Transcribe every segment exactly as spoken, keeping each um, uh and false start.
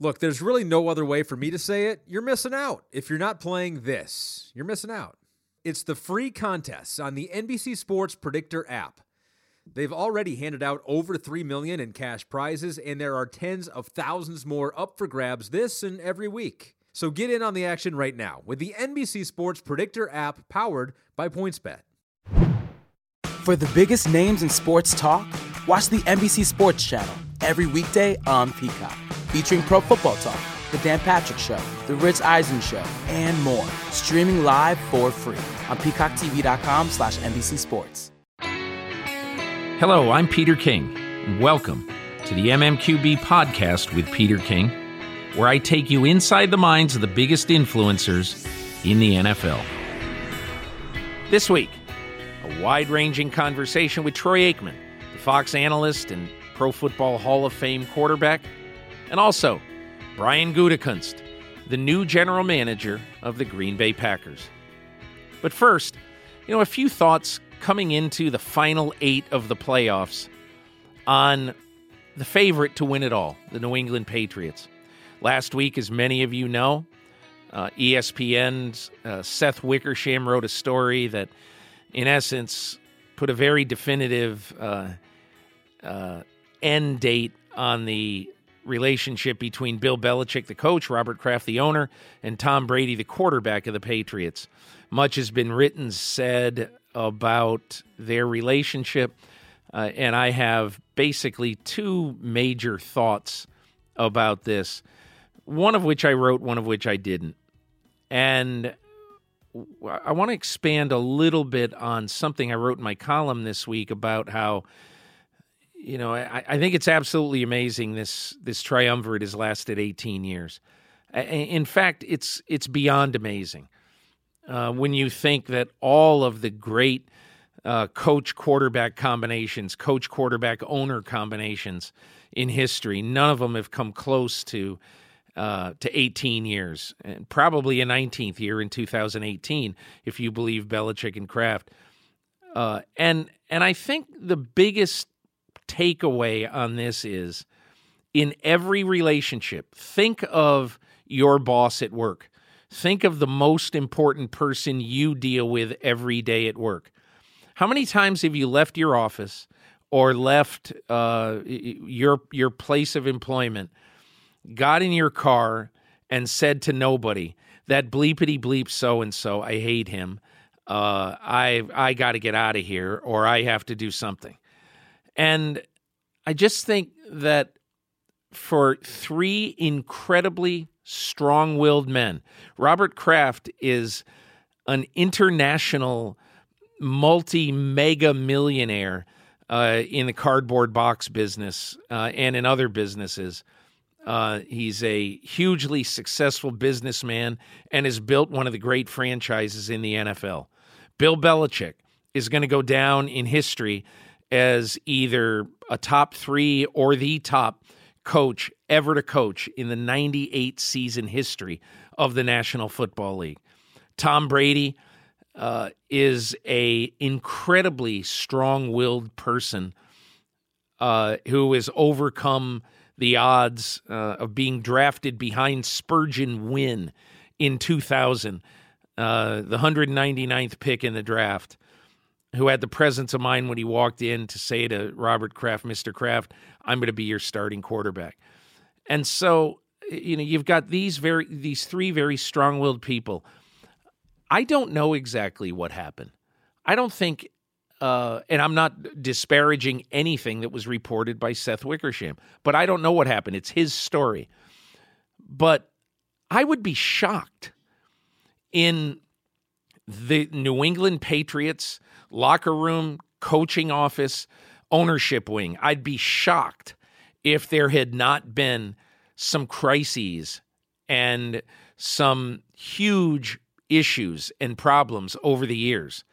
Look, there's really no other way for me to say it. You're missing out. If you're not playing this, you're missing out. It's the free contests on the N B C Sports Predictor app. They've already handed out over three million dollars in cash prizes, and there are tens of thousands more up for grabs this and every week. So get in on the action right now with the N B C Sports Predictor app powered by PointsBet. For the biggest names in sports talk, watch the N B C Sports Channel every weekday on Peacock. Featuring Pro Football Talk, The Dan Patrick Show, The Rich Eisen Show, and more. Streaming live for free on PeacockTV.com slash NBC Sports. Hello, I'm Peter King, and welcome to the M M Q B podcast with Peter King, where I take you inside the minds of the biggest influencers in the N F L. This week, a wide-ranging conversation with Troy Aikman, the Fox analyst and Pro Football Hall of Fame quarterback, and also Brian Gutekunst, the new general manager of the Green Bay Packers. But first, you know, a few thoughts coming into the final eight of the playoffs on the favorite to win it all, the New England Patriots. Last week, as many of you know, uh, E S P N's uh, Seth Wickersham wrote a story that, in essence, put a very definitive uh, uh, end date on the relationship between Bill Belichick, the coach, Robert Kraft, the owner, and Tom Brady, the quarterback of the Patriots. Much has been written, said about their relationship, uh, and I have basically two major thoughts about this, one of which I wrote, one of which I didn't. And I want to expand a little bit on something I wrote in my column this week about how You know, I, I think it's absolutely amazing this this triumvirate has lasted eighteen years. In fact, it's it's beyond amazing uh, when you think that all of the great uh, coach-quarterback combinations, coach-quarterback-owner combinations in history, none of them have come close to uh, to eighteen years, and probably a nineteenth year in two thousand eighteen, if you believe Belichick and Kraft. Uh, and and I think the biggest takeaway on this is, in every relationship, think of your boss at work. Think of the most important person you deal with every day at work. How many times have you left your office or left uh, your your place of employment, got in your car, and said to nobody, that bleepity bleep so-and-so, I hate him, uh, I, I got to get out of here, or I have to do something? And I just think that for three incredibly strong-willed men, Robert Kraft is an international multi-mega millionaire uh, in the cardboard box business uh, and in other businesses. Uh, he's a hugely successful businessman and has built one of the great franchises in the N F L. Bill Belichick is going to go down in history as either a top three or the top coach ever to coach in the ninety-eight season history of the National Football League. Tom Brady uh, is a incredibly strong-willed person uh, who has overcome the odds uh, of being drafted behind Spurgeon Wynn in two thousand, uh, the one hundred ninety-ninth pick in the draft, who had the presence of mind when he walked in to say to Robert Kraft, Mister Kraft, I'm going to be your starting quarterback. And so, you know, you've got these very these three very strong-willed people. I don't know exactly what happened. I don't think, uh, and I'm not disparaging anything that was reported by Seth Wickersham, but I don't know what happened. It's his story. But I would be shocked in the New England Patriots locker room, coaching office, ownership wing. I'd be shocked if there had not been some crises and some huge issues and problems over the years.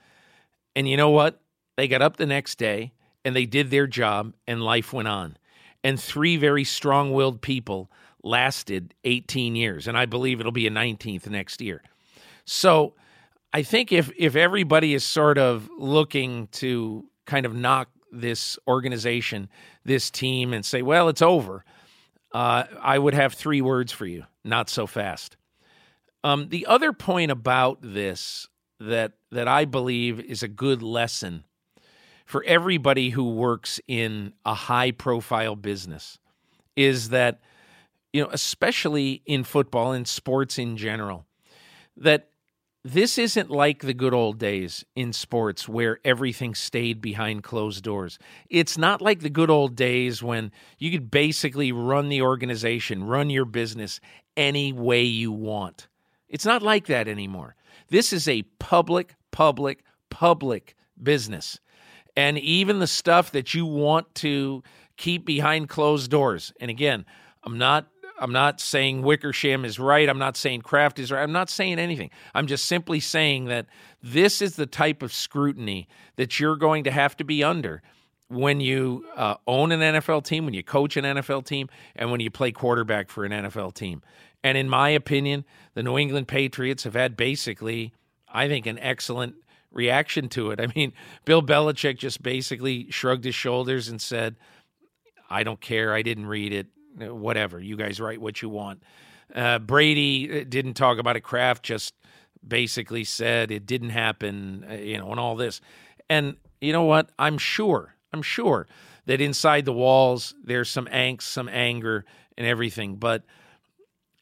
And you know what? They got up the next day and they did their job and life went on. And three very strong-willed people lasted eighteen years. And I believe it'll be a nineteenth next year. So I think if if everybody is sort of looking to kind of knock this organization, this team, and say, well, it's over, Uh, I would have three words for you. Not so fast. Um, the other point about this that that I believe is a good lesson for everybody who works in a high-profile business is that, you know, especially in football and sports in general, that this isn't like the good old days in sports where everything stayed behind closed doors. It's not like the good old days when you could basically run the organization, run your business any way you want. It's not like that anymore. This is a public, public, public business. And even the stuff that you want to keep behind closed doors. And again, I'm not I'm not saying Wickersham is right. I'm not saying Kraft is right. I'm not saying anything. I'm just simply saying that this is the type of scrutiny that you're going to have to be under when you uh, own an N F L team, when you coach an N F L team, and when you play quarterback for an N F L team. And in my opinion, the New England Patriots have had basically, I think, an excellent reaction to it. I mean, Bill Belichick just basically shrugged his shoulders and said, I don't care. I didn't read it. Whatever. You guys write what you want. Uh, Brady didn't talk about it. Kraft just basically said it didn't happen, you know, and all this. And you know what? I'm sure, I'm sure that inside the walls, there's some angst, some anger and everything. But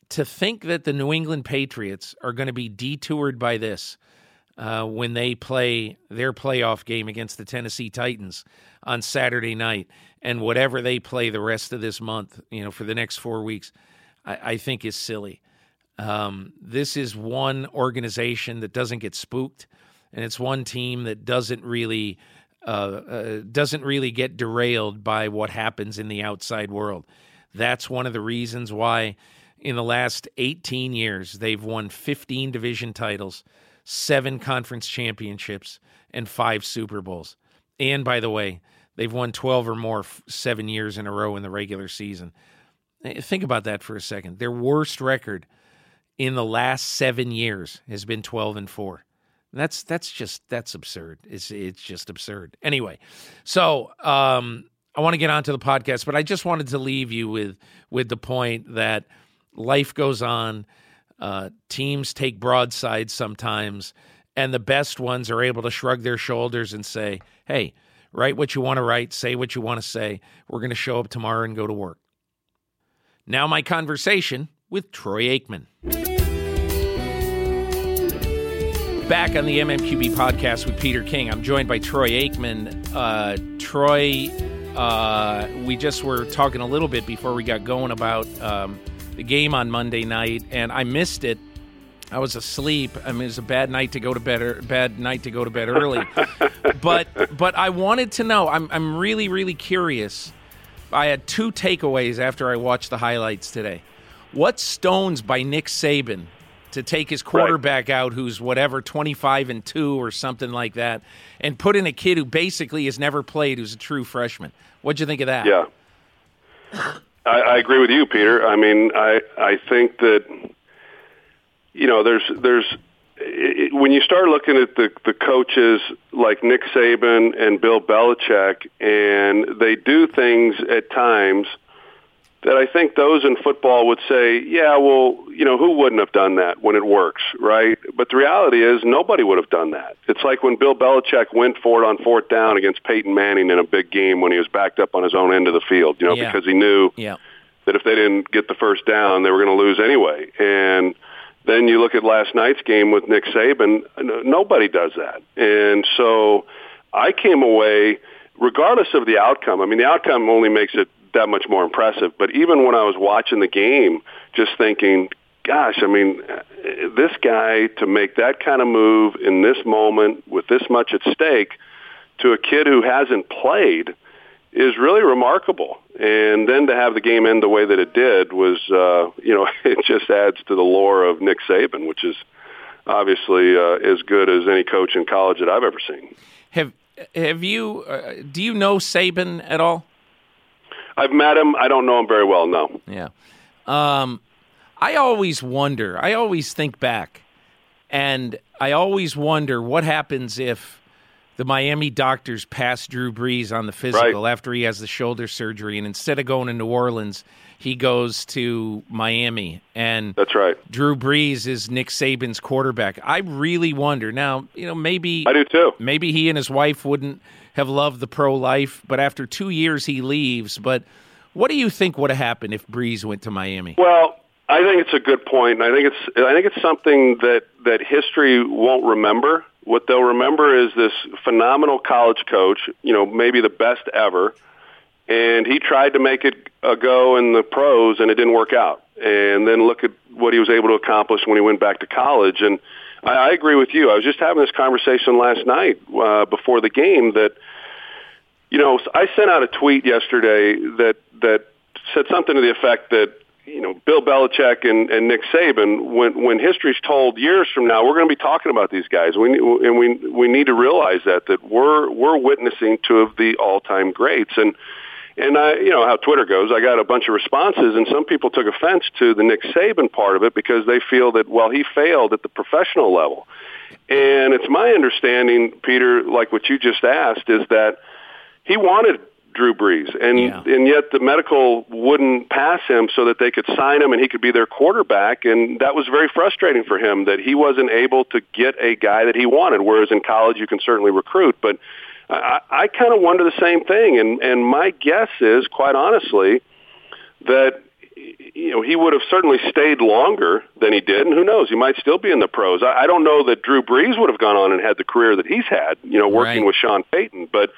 to think that the New England Patriots are going to be detoured by this, Uh, when they play their playoff game against the Tennessee Titans on Saturday night and whatever they play the rest of this month, you know, for the next four weeks, I, I think is silly. Um, this is one organization that doesn't get spooked, and it's one team that doesn't really uh, uh, doesn't really get derailed by what happens in the outside world. That's one of the reasons why in the last eighteen years, they've won fifteen division titles, seven conference championships, and five Super Bowls. And by the way, they've won twelve or more f- seven years in a row in the regular season. Think about that for a second. Their worst record in the last seven years has been twelve and four. That's that's just that's absurd. It's it's just absurd. Anyway, so um, I want to get onto the podcast, but I just wanted to leave you with with the point that life goes on. Uh, teams take broadsides sometimes, and the best ones are able to shrug their shoulders and say, hey, write what you want to write, say what you want to say. We're going to show up tomorrow and go to work. Now my conversation with Troy Aikman. Back on the M M Q B podcast with Peter King. I'm joined by Troy Aikman. Uh, Troy, uh, we just were talking a little bit before we got going about um, – the game on Monday night, and I missed it. I was asleep. I mean, it was a bad night to go to bed. Bad night to go to bed early. but but I wanted to know. I'm I'm really really curious. I had two takeaways after I watched the highlights today. What stones by Nick Saban to take his quarterback right. out, who's whatever twenty-five and two or something like that, and put in a kid who basically has never played, who's a true freshman. What'd you think of that? Yeah. I, I agree with you, Peter. I mean, I I think that, you know, there's there's it, when you start looking at the the coaches like Nick Saban and Bill Belichick, and they do things at times that I think those in football would say, yeah, well, you know, who wouldn't have done that when it works, right? But the reality is nobody would have done that. It's like when Bill Belichick went for it on fourth down against Peyton Manning in a big game when he was backed up on his own end of the field, you know, yeah. because he knew yeah. that if they didn't get the first down, they were going to lose anyway. And then you look at last night's game with Nick Saban, nobody does that. And so I came away, regardless of the outcome, I mean, the outcome only makes it that much more impressive. But even when I was watching the game, just thinking, gosh, I mean, this guy to make that kind of move in this moment with this much at stake to a kid who hasn't played is really remarkable. And then to have the game end the way that it did was, uh, you know, it just adds to the lore of Nick Saban, which is obviously uh, as good as any coach in college that I've ever seen. Have have you, uh, do you know Saban at all? I've met him. I don't know him very well, no. Yeah. Um, I always wonder. I always think back, and I always wonder what happens if the Miami doctors passed Drew Brees on the physical right. after he has the shoulder surgery, and instead of going to New Orleans, he goes to Miami. And that's right. Drew Brees is Nick Saban's quarterback. I really wonder. Now, you know, maybe I do too. Maybe he and his wife wouldn't have loved the pro-life, but after two years he leaves. But what do you think would have happened if Brees went to Miami? Well, I think it's a good point, and I think it's I think it's something that, that history won't remember. What they'll remember is this phenomenal college coach, you know, maybe the best ever, and he tried to make it a go in the pros, and it didn't work out. And then look at what he was able to accomplish when he went back to college. And I, I agree with you. I was just having this conversation last night uh, before the game that, you know, I sent out a tweet yesterday that that said something to the effect that, you know, Bill Belichick and, and Nick Saban, when when history's told years from now, we're going to be talking about these guys. We and we we need to realize that that we're we're witnessing two of the all-time greats. And and I, you know, how Twitter goes. I got a bunch of responses, and some people took offense to the Nick Saban part of it because they feel that, well, he failed at the professional level. And it's my understanding, Peter, like what you just asked, is that he wanted Drew Brees, and yeah. and yet the medical wouldn't pass him so that they could sign him and he could be their quarterback, and that was very frustrating for him that he wasn't able to get a guy that he wanted, whereas in college you can certainly recruit. But I, I kind of wonder the same thing, and, and my guess is, quite honestly, that you know he would have certainly stayed longer than he did, and who knows, he might still be in the pros. I, I don't know that Drew Brees would have gone on and had the career that he's had, you know, working right. with Sean Payton, but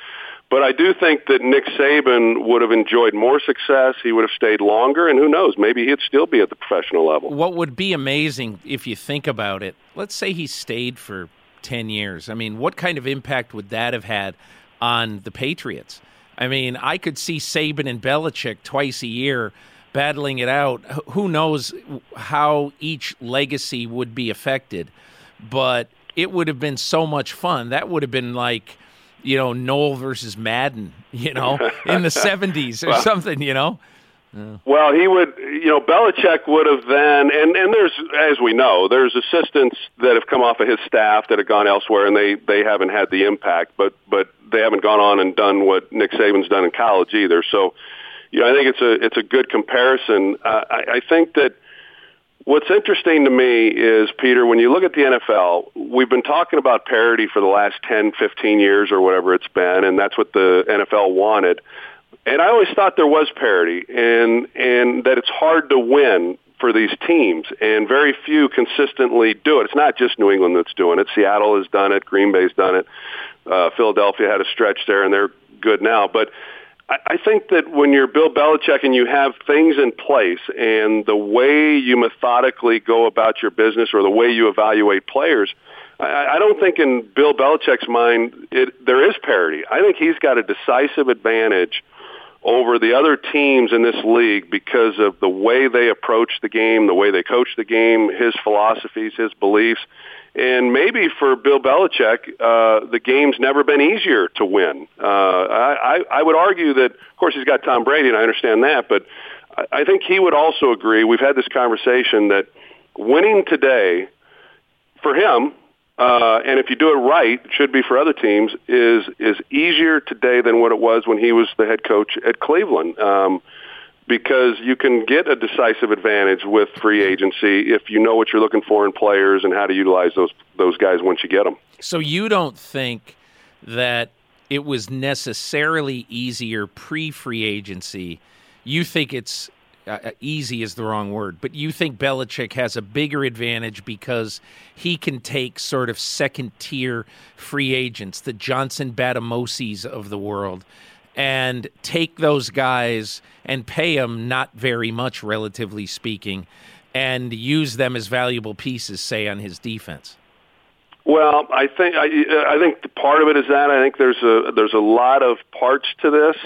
But I do think that Nick Saban would have enjoyed more success. He would have stayed longer, and who knows, maybe he'd still be at the professional level. What would be amazing, if you think about it, let's say he stayed for ten years. I mean, what kind of impact would that have had on the Patriots? I mean, I could see Saban and Belichick twice a year battling it out. Who knows how each legacy would be affected, but it would have been so much fun. That would have been like, you know, Noel versus Madden, you know, in the seventies or well, something, you know. Yeah. Well, he would, you know, Belichick would have then, and, and there's, as we know, there's assistants that have come off of his staff that have gone elsewhere, and they, they haven't had the impact, but, but they haven't gone on and done what Nick Saban's done in college either. So, you know, I think it's a, it's a good comparison. Uh, I, I think that what's interesting to me is, Peter, when you look at the N F L, we've been talking about parity for the last ten, fifteen years or whatever it's been, and that's what the N F L wanted. And I always thought there was parity and and that it's hard to win for these teams, and very few consistently do it. It's not just New England that's doing it. Seattle has done it. Green Bay's done it. Uh, Philadelphia had a stretch there, and they're good now. But I think that when you're Bill Belichick and you have things in place and the way you methodically go about your business or the way you evaluate players, I, I don't think in Bill Belichick's mind it, there is parity. I think he's got a decisive advantage over the other teams in this league because of the way they approach the game, the way they coach the game, his philosophies, his beliefs. And maybe for Bill Belichick, uh, the game's never been easier to win. Uh, I, I would argue that, of course, he's got Tom Brady, and I understand that, but I think he would also agree, we've had this conversation, that winning today, for him, uh, and if you do it right, it should be for other teams, is is easier today than what it was when he was the head coach at Cleveland. Um Because you can get a decisive advantage with free agency if you know what you're looking for in players and how to utilize those those guys once you get them. So you don't think that it was necessarily easier pre-free agency. You think it's uh, easy is the wrong word, but you think Belichick has a bigger advantage because he can take sort of second-tier free agents, the Johnson Batamosis of the world, and take those guys and pay them not very much, relatively speaking, and use them as valuable pieces, say, on his defense? Well, I think I, I think part of it is that. I think there's a there's a lot of parts to this,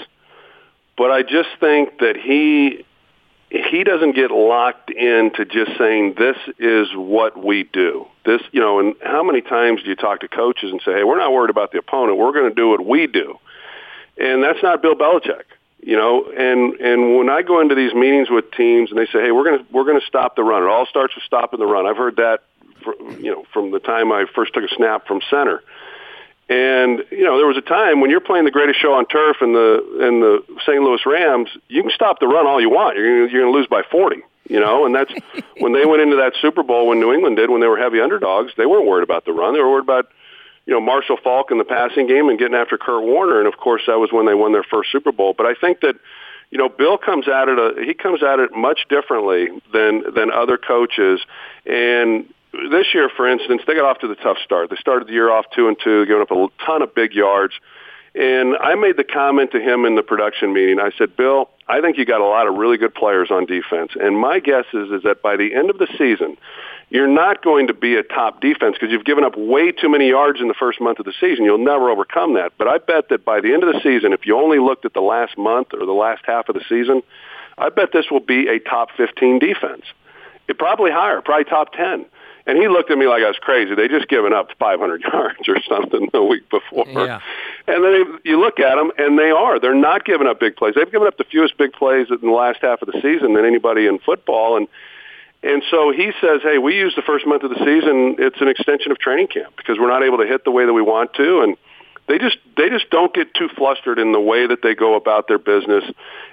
but I just think that he he doesn't get locked into just saying this is what we do. This, you know, and how many times do you talk to coaches and say, hey, we're not worried about the opponent. We're going to do what we do. And that's not Bill Belichick, you know. And and when I go into these meetings with teams and they say, hey, we're gonna we're gonna stop the run. It all starts with stopping the run. I've heard that, for, you know, from the time I first took a snap from center. And, you know, there was a time when you're playing the greatest show on turf and the and the Saint Louis Rams, you can stop the run all you want. You're going to lose by forty, you know. And that's when they went into that Super Bowl when New England did, when they were heavy underdogs, they weren't worried about the run. They were worried about, you know, Marshall Faulk in the passing game and getting after Kurt Warner. And, of course, that was when they won their first Super Bowl. But I think that, you know, Bill comes at it, a, he comes at it much differently than than other coaches. And this year, for instance, they got off to the tough start. They started the year off two and two, giving up a ton of big yards. And I made the comment to him in the production meeting. I said, Bill, I think you got a lot of really good players on defense. And my guess is, is that by the end of the season, you're not going to be a top defense because you've given up way too many yards in the first month of the season. You'll never overcome that. But I bet that by the end of the season, if you only looked at the last month or the last half of the season, I bet this will be a top fifteen defense. It probably higher, probably top ten. And he looked at me like I was crazy. They just given up five hundred yards or something the week before. Yeah. And then you look at them, and they are. They're not giving up big plays. They've given up the fewest big plays in the last half of the season than anybody in football. And and so he says, hey, we use the first month of the season. It's an extension of training camp because we're not able to hit the way that we want to. And they just they just don't get too flustered in the way that they go about their business.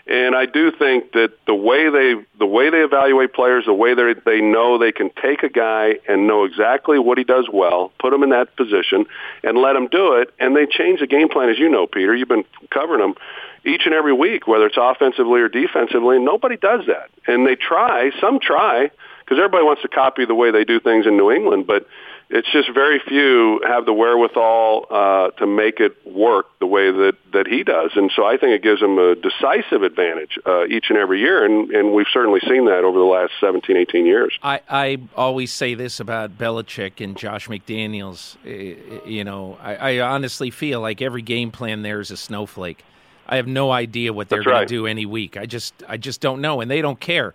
And I do think that the way they the way they evaluate players, the way they they know they can take a guy and know exactly what he does well, put him in that position, and let him do it, and they change the game plan, as you know, Peter. You've been covering them each and every week, whether it's offensively or defensively, and nobody does that. And they try, some try, because everybody wants to copy the way they do things in New England, but it's just very few have the wherewithal uh, to make it work the way that, that he does. And so I think it gives him a decisive advantage uh, each and every year, and, and we've certainly seen that over the last seventeen, eighteen years. I, I always say this about Belichick and Josh McDaniels. You know, I, I honestly feel like every game plan there is a snowflake. I have no idea what they're That's right. going to do any week. I just, I just don't know, and they don't care.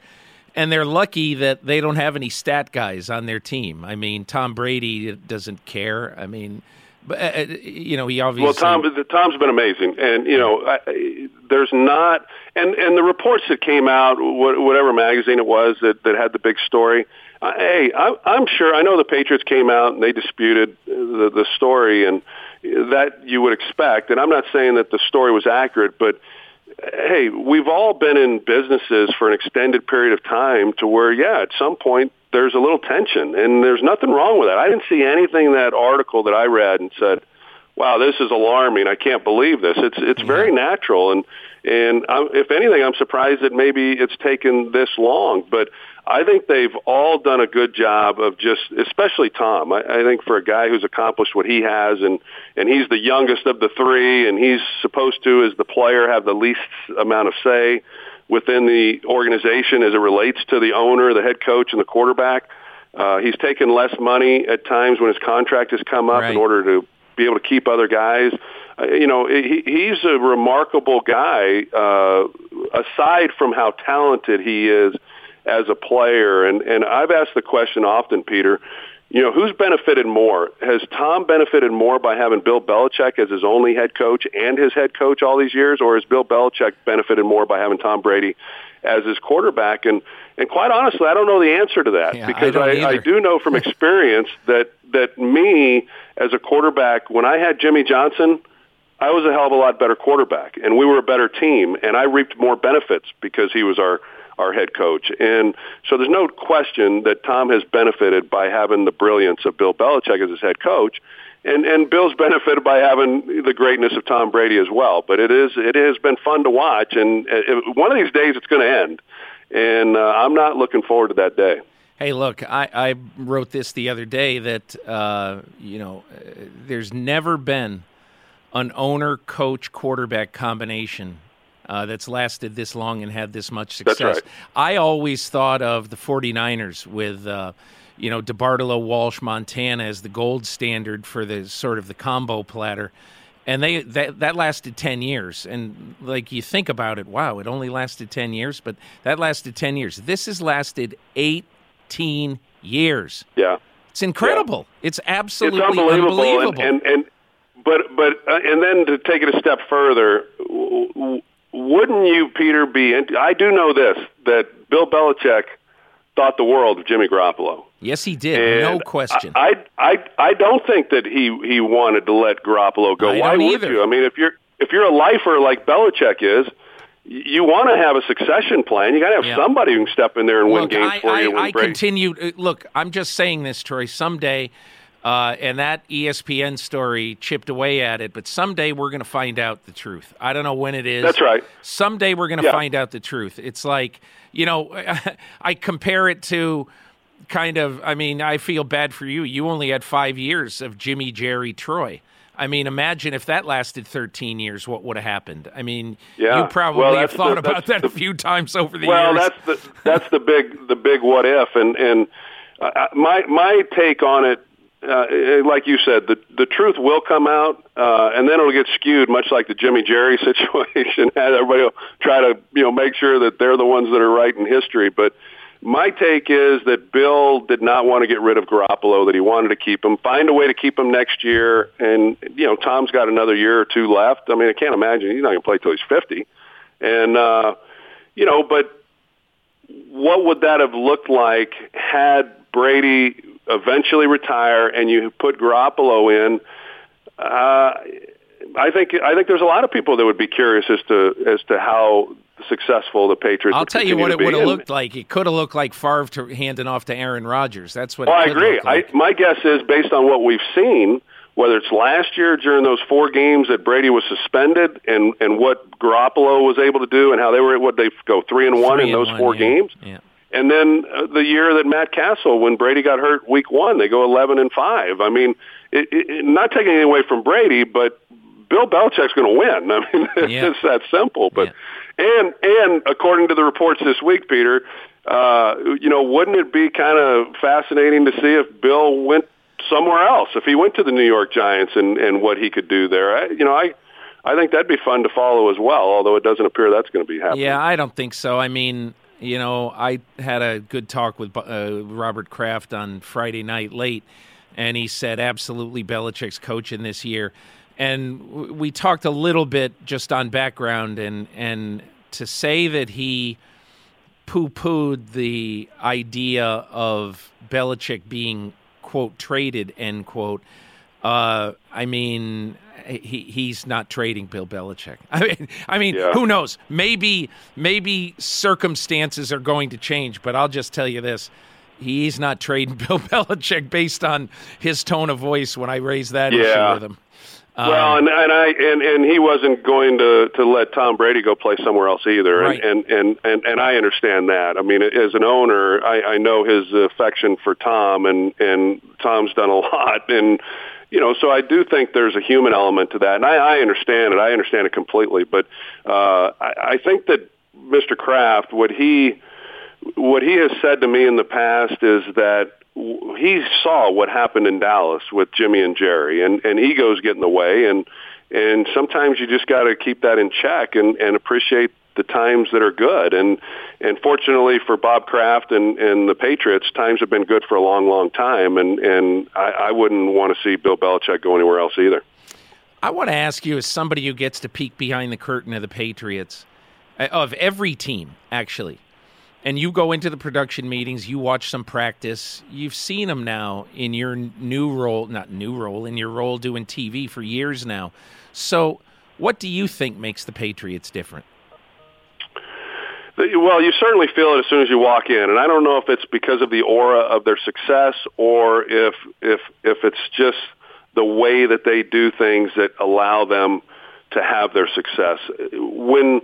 And they're lucky that they don't have any stat guys on their team. I mean, Tom Brady doesn't care. I mean, but, you know, he obviously... Well, Tom, Tom's been amazing. And, you know, I, there's not... And, and the reports that came out, whatever magazine it was that, that had the big story, uh, hey, I, I'm sure... I know the Patriots came out and they disputed the, the story, and that you would expect. And I'm not saying that the story was accurate, but... Hey, we've all been in businesses for an extended period of time to where, yeah, at some point there's a little tension, and there's nothing wrong with that. I didn't see anything in that article that I read and said, wow, this is alarming. I can't believe this. It's it's very natural, and, and I'm, if anything, I'm surprised that maybe it's taken this long. But I think they've all done a good job of just, especially Tom. I, I think for a guy who's accomplished what he has, and, and he's the youngest of the three, and he's supposed to, as the player, have the least amount of say within the organization as it relates to the owner, the head coach, and the quarterback. Uh, he's taken less money at times when his contract has come up right. in order to be able to keep other guys. Uh, you know, he, he's a remarkable guy, uh, aside from how talented he is as a player. And, and I've asked the question often, Peter, you know, who's benefited more? Has Tom benefited more by having Bill Belichick as his only head coach and his head coach all these years, or has Bill Belichick benefited more by having Tom Brady as his quarterback? And, and quite honestly, I don't know the answer to that, yeah, because I, I, I do know from experience that, that me as a quarterback, when I had Jimmy Johnson, I was a hell of a lot better quarterback, and we were a better team, and I reaped more benefits because he was our our head coach. And so there's no question that Tom has benefited by having the brilliance of Bill Belichick as his head coach, and and Bill's benefited by having the greatness of Tom Brady as well. But it is it has been fun to watch, and it, one of these days it's going to end, and uh, I'm not looking forward to that day. Hey, look, I, I wrote this the other day that, uh, you know, there's never been an owner-coach-quarterback combination Uh, that's lasted this long and had this much success. That's right. I always thought of the 49ers with, uh, you know, DeBartolo, Walsh, Montana as the gold standard for the sort of the combo platter. And they that, that lasted ten years. And, like, you think about it, wow, it only lasted ten years, but that lasted ten years. This has lasted eighteen years. Yeah. It's incredible. Yeah. It's absolutely it's unbelievable. unbelievable. And, and, and, but, but, uh, and then to take it a step further, w- w- wouldn't you, Peter, be... I do know this, that Bill Belichick thought the world of Jimmy Garoppolo. Yes, he did. And no question. I, I I don't think that he, he wanted to let Garoppolo go. I Why would either. you? I mean, if you're if you're a lifer like Belichick is, you want to have a succession plan. You got to have yeah. somebody who can step in there and look, win games I, for I, you. When I break. continue. Look, I'm just saying this, Troy. Someday, uh, and that E S P N story chipped away at it. But someday we're going to find out the truth. I don't know when it is. That's right. Someday we're going to yeah. find out the truth. It's like, you know, I compare it to. Kind of, I mean, I feel bad for you. You only had five years of Jimmy, Jerry, Troy. I mean, imagine if that lasted thirteen years, what would have happened? I mean, yeah. you probably well, have thought the, about that the, a few times over the well, years. Well, that's the that's the big the big what if, and and uh, my my take on it, uh, like you said, the the truth will come out, uh, and then it'll get skewed, much like the Jimmy, Jerry situation. Everybody will try to you know make sure that they're the ones that are right in history, but. My take is that Bill did not want to get rid of Garoppolo, that he wanted to keep him, find a way to keep him next year. And, you know, Tom's got another year or two left. I mean, I can't imagine. He's not going to play till he's fifty. And, uh, you know, but what would that have looked like had Brady eventually retire and you put Garoppolo in? Uh, I think I think there's a lot of people that would be curious as to as to how – successful the Patriots. I'll tell you what it would have looked like. It could have looked like Favre to, handing off to Aaron Rodgers. That's what. Well, I agree. Like. I, my guess is based on what we've seen, whether it's last year during those four games that Brady was suspended, and, and what Garoppolo was able to do, and how they were what they go three and one three in those one, four yeah. games, yeah. and then uh, the year that Matt Castle, when Brady got hurt week one, they go eleven and five. I mean, it, it, not taking anything away from Brady, but Bill Belichick's going to win. I mean, yeah. it's that simple, but. Yeah. And and according to the reports this week, Peter, uh, you know, wouldn't it be kind of fascinating to see if Bill went somewhere else, if he went to the New York Giants and, and what he could do there? I, you know, I I think that'd be fun to follow as well, although it doesn't appear that's going to be happening. Yeah, I don't think so. I mean, you know, I had a good talk with uh, Robert Kraft on Friday night late, and he said absolutely Belichick's coaching this year. And we talked a little bit just on background, and and to say that he poo-pooed the idea of Belichick being, quote, traded, end quote, uh, I mean, he he's not trading Bill Belichick. I mean, I mean yeah. who knows? Maybe maybe circumstances are going to change, but I'll just tell you this. He's not trading Bill Belichick based on his tone of voice when I raised that yeah. issue with him. Well, and and I and, and he wasn't going to, to let Tom Brady go play somewhere else either, right. and, and, and, and I understand that. I mean, as an owner, I, I know his affection for Tom, and, and Tom's done a lot, and you know, so I do think there's a human element to that, and I, I understand it. I understand it completely, but uh, I, I think that Mister Kraft, what he what he has said to me in the past is that. He saw what happened in Dallas with Jimmy and Jerry, and, and egos get in the way, and and sometimes you just got to keep that in check and, and appreciate the times that are good. And and fortunately for Bob Kraft and, and the Patriots, times have been good for a long, long time, and, and I, I wouldn't want to see Bill Belichick go anywhere else either. I want to ask you, as somebody who gets to peek behind the curtain of the Patriots, of every team, actually, and you go into the production meetings, you watch some practice. You've seen them now in your new role, not new role, in your role doing T V for years now. So what do you think makes the Patriots different? Well, you certainly feel it as soon as you walk in. And I don't know if it's because of the aura of their success or if if if it's just the way that they do things that allow them to have their success. When...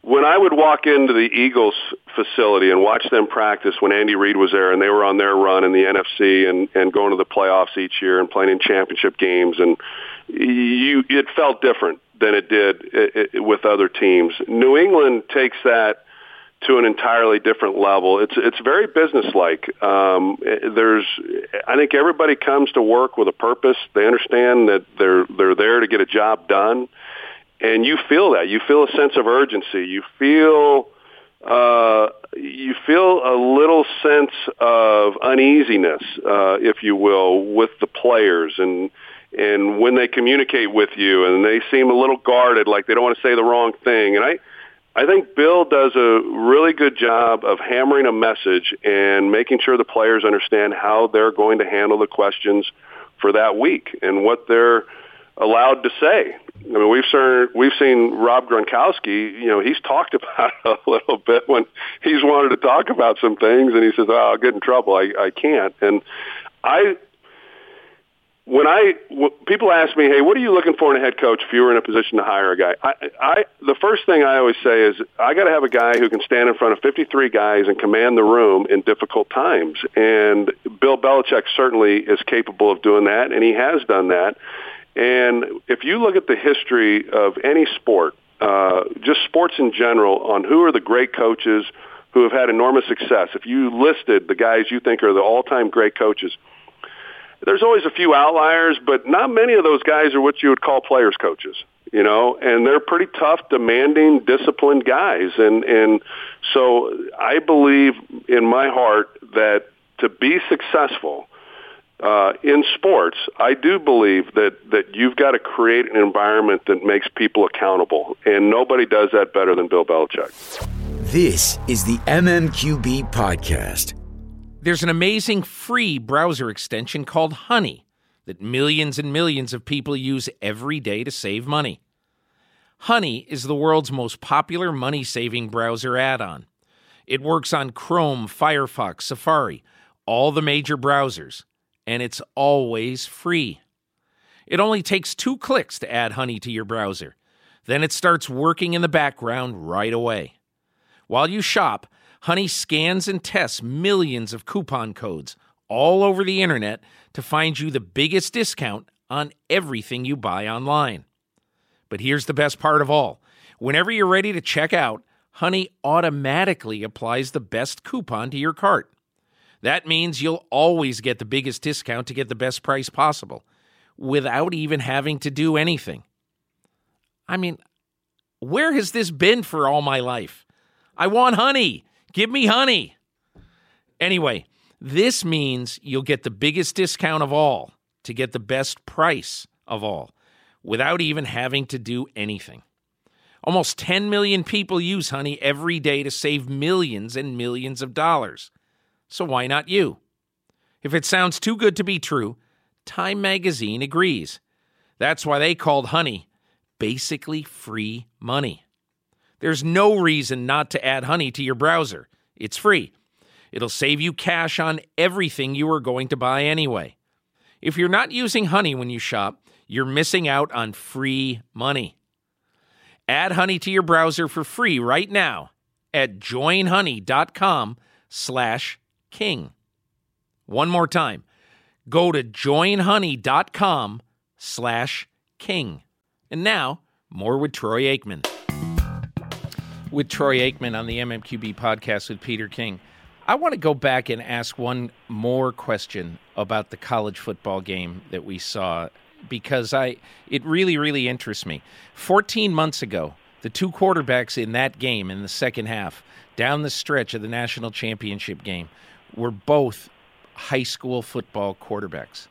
When I would walk into the Eagles facility and watch them practice when Andy Reid was there and they were on their run in the N F C and, and going to the playoffs each year and playing in championship games, and you, it felt different than it did it, it, with other teams. New England takes that to an entirely different level. It's it's very businesslike. Um, there's, I think everybody comes to work with a purpose. They understand that they're they're there to get a job done. And you feel that. You feel a sense of urgency. You feel uh, you feel a little sense of uneasiness, uh, if you will, with the players. And and when they communicate with you, and they seem a little guarded, like they don't want to say the wrong thing. And I, I think Bill does a really good job of hammering a message and making sure the players understand how they're going to handle the questions for that week and what they're allowed to say. I mean, we've seen, we've seen Rob Gronkowski, you know, he's talked about it a little bit when he's wanted to talk about some things, and he says, oh, I'll get in trouble. I, I can't. And I... When I when people ask me, hey, what are you looking for in a head coach if you were in a position to hire a guy? I, I the first thing I always say is I got to have a guy who can stand in front of fifty-three guys and command the room in difficult times. And Bill Belichick certainly is capable of doing that, and he has done that. And if you look at the history of any sport, uh, just sports in general, on who are the great coaches who have had enormous success, if you listed the guys you think are the all-time great coaches, there's always a few outliers, but not many of those guys are what you would call players' coaches, you know, and they're pretty tough, demanding, disciplined guys. And, and so I believe in my heart that to be successful uh, in sports, I do believe that, that you've got to create an environment that makes people accountable, and nobody does that better than Bill Belichick. This is the M M Q B Podcast. There's an amazing free browser extension called Honey that millions and millions of people use every day to save money. Honey is the world's most popular money-saving browser add-on. It works on Chrome, Firefox, Safari, all the major browsers, and it's always free. It only takes two clicks to add Honey to your browser. Then it starts working in the background right away. While you shop, Honey scans and tests millions of coupon codes all over the internet to find you the biggest discount on everything you buy online. But here's the best part of all. Whenever you're ready to check out, Honey automatically applies the best coupon to your cart. That means you'll always get the biggest discount to get the best price possible, without even having to do anything. I mean, where has this been for all my life? I want Honey. Give me Honey. Anyway, this means you'll get the biggest discount of all to get the best price of all without even having to do anything. Almost ten million people use Honey every day to save millions and millions of dollars. So why not you? If it sounds too good to be true, Time Magazine agrees. That's why they called Honey basically free money. There's no reason not to add Honey to your browser. It's free. It'll save you cash on everything you are going to buy anyway. If you're not using Honey when you shop, you're missing out on free money. Add Honey to your browser for free right now at join honey dot com slash king. One more time. Go to join honey dot com slash king. And now, more with Troy Aikman. With Troy Aikman on the M M Q B Podcast with Peter King. I want to go back and ask one more question about the college football game that we saw, because I it really, really interests me. Fourteen months ago, the two quarterbacks in that game in the second half, down the stretch of the national championship game, were both high school football quarterbacks.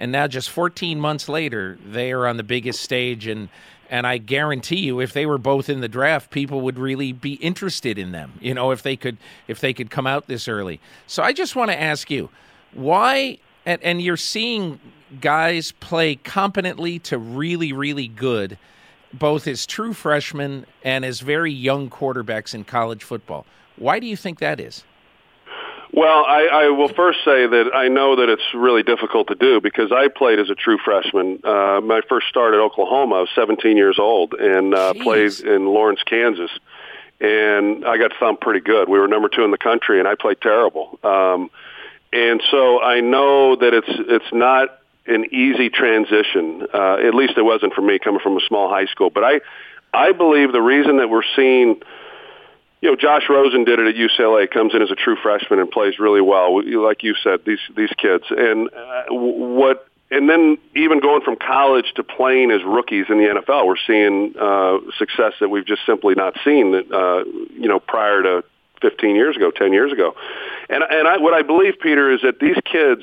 And now just fourteen months later, they are on the biggest stage, and and I guarantee you, if they were both in the draft, people would really be interested in them, you know, if they could if they could come out this early. So I just want to ask you, why, and, and you're seeing guys play competently to really, really good, both as true freshmen and as very young quarterbacks in college football. Why do you think that is? Well, I, I will first say that I know that it's really difficult to do, because I played as a true freshman. Uh, my first start at Oklahoma, I was seventeen years old, and uh, played in Lawrence, Kansas. And I got thumped pretty good. We were number two in the country, and I played terrible. Um, and so I know that it's it's not an easy transition. Uh, at least it wasn't for me, coming from a small high school. But I I believe the reason that we're seeing – you know, Josh Rosen did it at U C L A, comes in as a true freshman and plays really well, like you said, these these kids. And uh, what? And then even going from college to playing as rookies in the N F L, we're seeing uh, success that we've just simply not seen, uh, you know, prior to fifteen years ago, ten years ago. And, and I, what I believe, Peter, is that these kids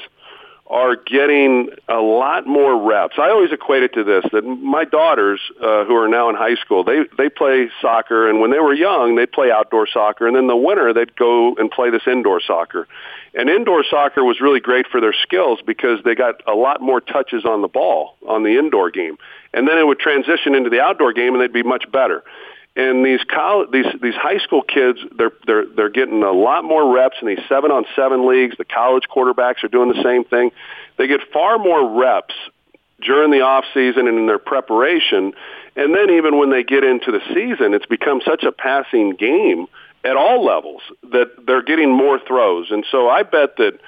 are getting a lot more reps. I always equate it to this, that my daughters, uh, who are now in high school, they, they play soccer, and when they were young, they'd play outdoor soccer, and then in the winter, they'd go and play this indoor soccer. And indoor soccer was really great for their skills because they got a lot more touches on the ball on the indoor game. And then it would transition into the outdoor game, and they'd be much better. And these college, these these high school kids, they're they're they're getting a lot more reps in these seven on seven leagues. The college quarterbacks are doing the same thing. They get far more reps during the off season and in their preparation. And then even when they get into the season, it's become such a passing game at all levels that they're getting more throws. And so I bet that,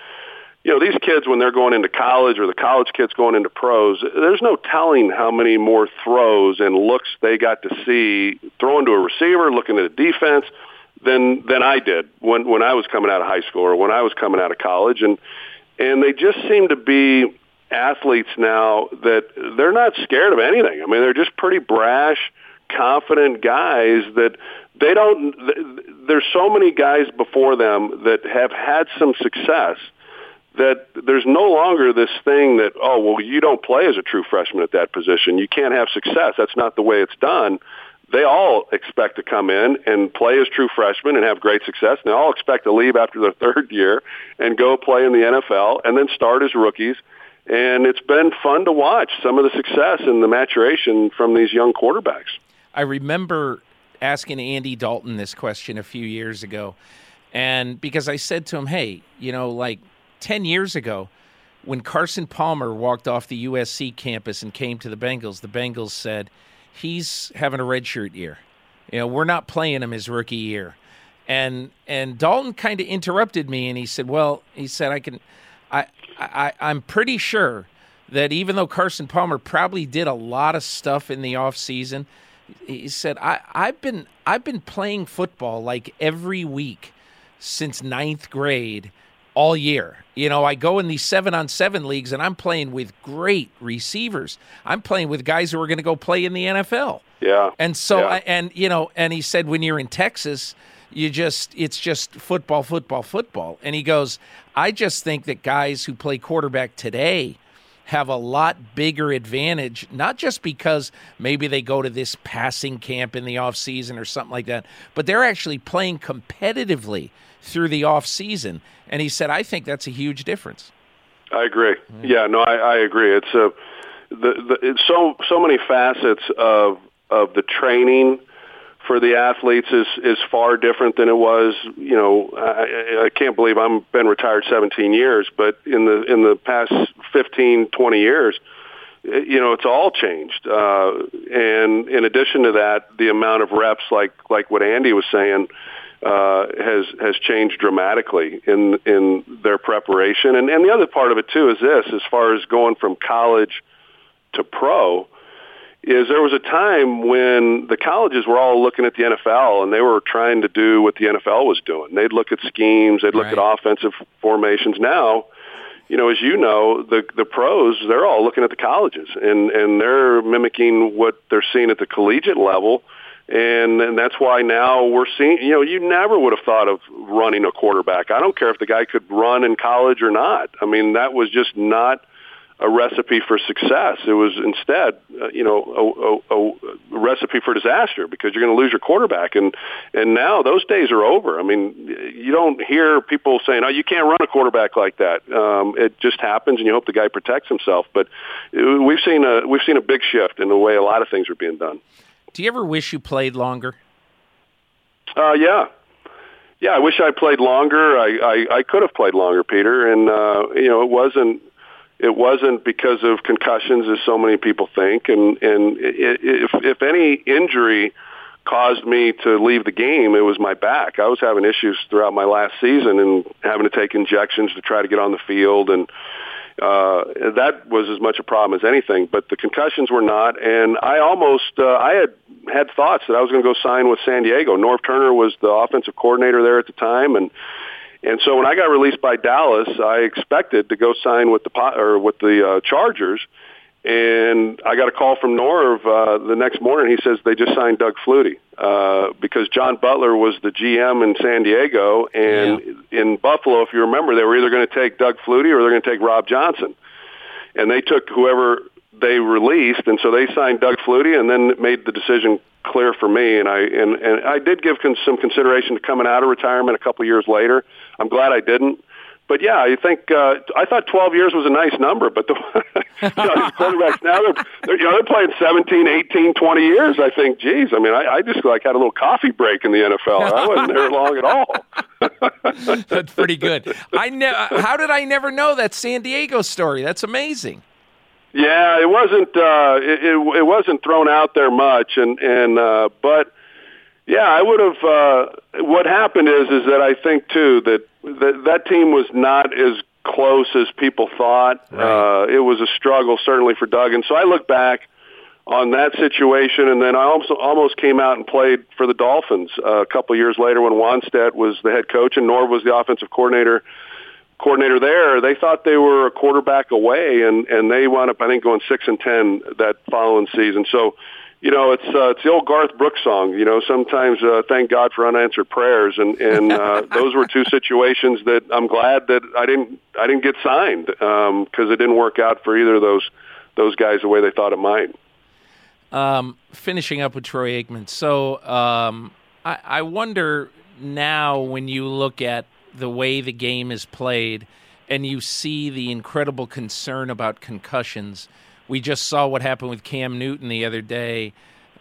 you know, these kids, when they're going into college, or the college kids going into pros, there's no telling how many more throws and looks they got to see throwing to a receiver, looking at a defense, than than I did when, when I was coming out of high school or when I was coming out of college. And and they just seem to be athletes now that they're not scared of anything. I mean, they're just pretty brash, confident guys that they don't – there's so many guys before them that have had some success that there's no longer this thing that, oh, well, you don't play as a true freshman at that position. You can't have success. That's not the way it's done. They all expect to come in and play as true freshmen and have great success. And they all expect to leave after their third year and go play in the N F L and then start as rookies. And it's been fun to watch some of the success and the maturation from these young quarterbacks. I remember asking Andy Dalton this question a few years ago, and because I said to him, hey, you know, like, ten years ago, when Carson Palmer walked off the U S C campus and came to the Bengals, the Bengals said, he's having a redshirt year. You know, we're not playing him his rookie year. And and Dalton kind of interrupted me, and he said, well, he said, I can, I, I, I'm pretty sure that even though Carson Palmer probably did a lot of stuff in the offseason, he said, I, I've been I've been playing football like every week since ninth grade all year. You know, I go in these seven-on-seven leagues, and I'm playing with great receivers. I'm playing with guys who are going to go play in the N F L. Yeah. And so, yeah. I, and you know, and he said, when you're in Texas, you just, it's just football, football, football. And he goes, I just think that guys who play quarterback today have a lot bigger advantage, not just because maybe they go to this passing camp in the offseason or something like that, but they're actually playing competitively through the offseason. And he said, I think that's a huge difference. I agree. Yeah, yeah no, I, I agree. It's a, the, the, it's so so many facets of of the training for the athletes is, is far different than it was. You know, I, I can't believe I've been retired seventeen years, but in the in the past fifteen, twenty years, you know, it's all changed. Uh, and in addition to that, the amount of reps, like like what Andy was saying, uh, has has changed dramatically in in their preparation. And, and the other part of it too is this: as far as going from college to pro, is there was a time when the colleges were all looking at the N F L and they were trying to do what the N F L was doing. They'd look at schemes, they'd look right. at offensive formations. Now, you know, as you know, the the pros, they're all looking at the colleges and, and they're mimicking what they're seeing at the collegiate level. And, and that's why now we're seeing, you know, you never would have thought of running a quarterback. I don't care if the guy could run in college or not. I mean, that was just not a recipe for success. It was instead, uh, you know, a, a, a recipe for disaster because you're going to lose your quarterback. And, and now those days are over. I mean, you don't hear people saying, oh, you can't run a quarterback like that. Um, it just happens, and you hope the guy protects himself. But it, we've seen a, we've seen a big shift in the way a lot of things are being done. Do you ever wish you played longer? Uh, yeah. Yeah, I wish I played longer. I, I, I could have played longer, Peter. And, uh, you know, it wasn't, It wasn't because of concussions, as so many people think, and and it, if if any injury caused me to leave the game, it was my back. I was having issues throughout my last season and having to take injections to try to get on the field, and uh, that was as much a problem as anything. But the concussions were not, and I almost uh, I had had thoughts that I was going to go sign with San Diego. Norv Turner was the offensive coordinator there at the time, and. And so when I got released by Dallas, I expected to go sign with the or with the uh, Chargers, And I got a call from Norv uh, the next morning. He says they just signed Doug Flutie uh, because John Butler was the G M in San Diego. And yeah. in Buffalo, if you remember, they were either going to take Doug Flutie or they're going to take Rob Johnson. And they took whoever they released, and so they signed Doug Flutie, and then made the decision clear for me. And I and, and I did give con- some consideration to coming out of retirement a couple years later. I'm glad I didn't. But, yeah, I think uh, I thought twelve years was a nice number, but the you know, these quarterbacks now, they're, they're, you know, they're playing seventeen, eighteen, twenty years. I think, geez, I mean, I, I just like had a little coffee break in the N F L. I wasn't there long at all. That's pretty good. I ne- How did I never know that San Diego story? That's amazing. Yeah, it wasn't uh, it, it, it wasn't thrown out there much, and, and uh, but, yeah, I would have uh, – what happened is is that I think, too, that – That, that team was not as close as people thought. Right. Uh, it was a struggle, certainly, for Doug. And so I look back on that situation, and then I also almost came out and played for the Dolphins uh, a couple of years later when Wanstead was the head coach and Norv was the offensive coordinator coordinator there. They thought they were a quarterback away, and, and they wound up, I think, going six and ten that following season. So, you know, it's uh, it's the old Garth Brooks song, you know, sometimes uh, thank God for unanswered prayers. And, and uh, those were two situations that I'm glad that I didn't I didn't get signed because um, it didn't work out for either of those those guys the way they thought it might. Um, finishing up with Troy Aikman. So um, I, I wonder now when you look at the way the game is played and you see the incredible concern about concussions. We just saw what happened with Cam Newton the other day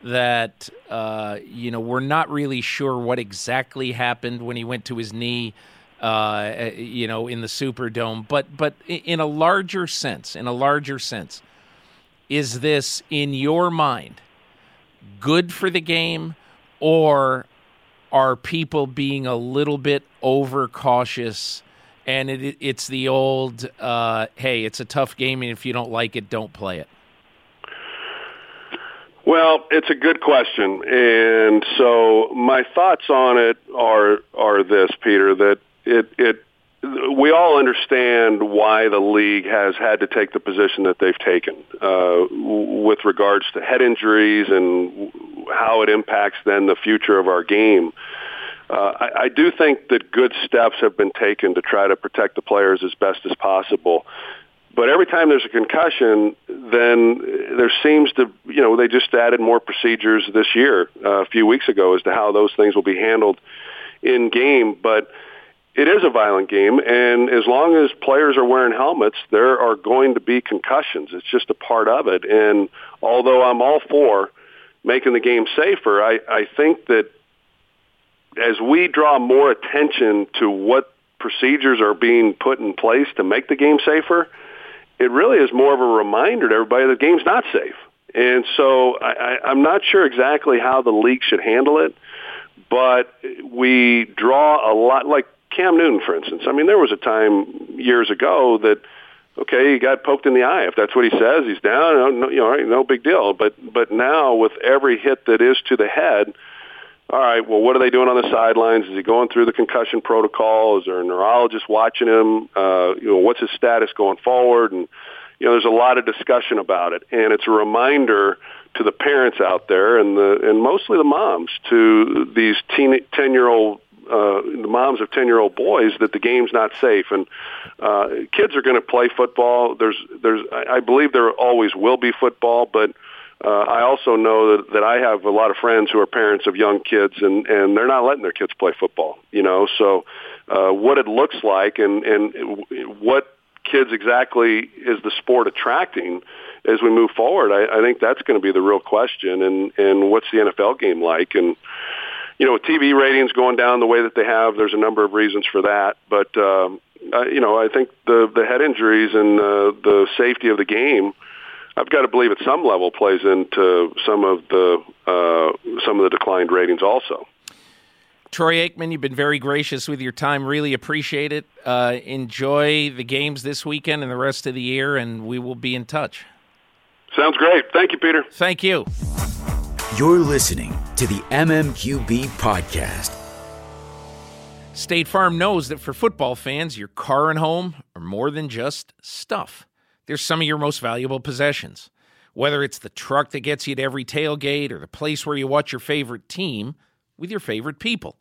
that, uh, you know, we're not really sure what exactly happened when he went to his knee, uh, you know, in the Superdome. But but in a larger sense, in a larger sense, is this, in your mind, good for the game, or are people being a little bit overcautious? And it, it's the old, uh, hey, it's a tough game, and if you don't like it, don't play it. Well, it's a good question. And so my thoughts on it are are this, Peter, that it, it we all understand why the league has had to take the position that they've taken uh, with regards to head injuries and how it impacts then the future of our game. Uh, I, I do think that good steps have been taken to try to protect the players as best as possible. But every time there's a concussion, then there seems to, you know, they just added more procedures this year, uh, a few weeks ago, as to how those things will be handled in game. But it is a violent game, and as long as players are wearing helmets, there are going to be concussions. It's just a part of it. And although I'm all for making the game safer, I, I think that as we draw more attention to what procedures are being put in place to make the game safer, it really is more of a reminder to everybody that the game's not safe. And so I, I, I'm not sure exactly how the league should handle it, but we draw a lot, like Cam Newton, for instance. I mean, there was a time years ago that, okay, he got poked in the eye. If that's what he says, he's down, no, you know, no big deal. But, but now with every hit that is to the head, all right, well, what are they doing on the sidelines? Is he going through the concussion protocol? Is there a neurologist watching him? Uh, you know, what's his status going forward? And, you know, there's a lot of discussion about it. And it's a reminder to the parents out there and the and mostly the moms to these teen, ten-year-old, uh, the moms of ten-year-old boys that the game's not safe. And uh, kids are going to play football. There's, there's, I believe there always will be football, but Uh, I also know that, that I have a lot of friends who are parents of young kids, and, and they're not letting their kids play football, you know. So uh, what it looks like and, and what kids exactly is the sport attracting as we move forward, I, I think that's going to be the real question, and, and what's the N F L game like. And, you know, with T V ratings going down the way that they have, there's a number of reasons for that. But, um, I, you know, I think the, the head injuries and uh, the safety of the game, I've got to believe at some level plays into some of the uh, some of the declined ratings also. Troy Aikman, you've been very gracious with your time. Really appreciate it. Uh, enjoy the games this weekend and the rest of the year, and we will be in touch. Sounds great. Thank you, Peter. Thank you. You're listening to the M M Q B podcast. State Farm knows that for football fans, your car and home are more than just stuff. They're some of your most valuable possessions. whether it's the truck that gets you to every tailgate or the place where you watch your favorite team with your favorite people.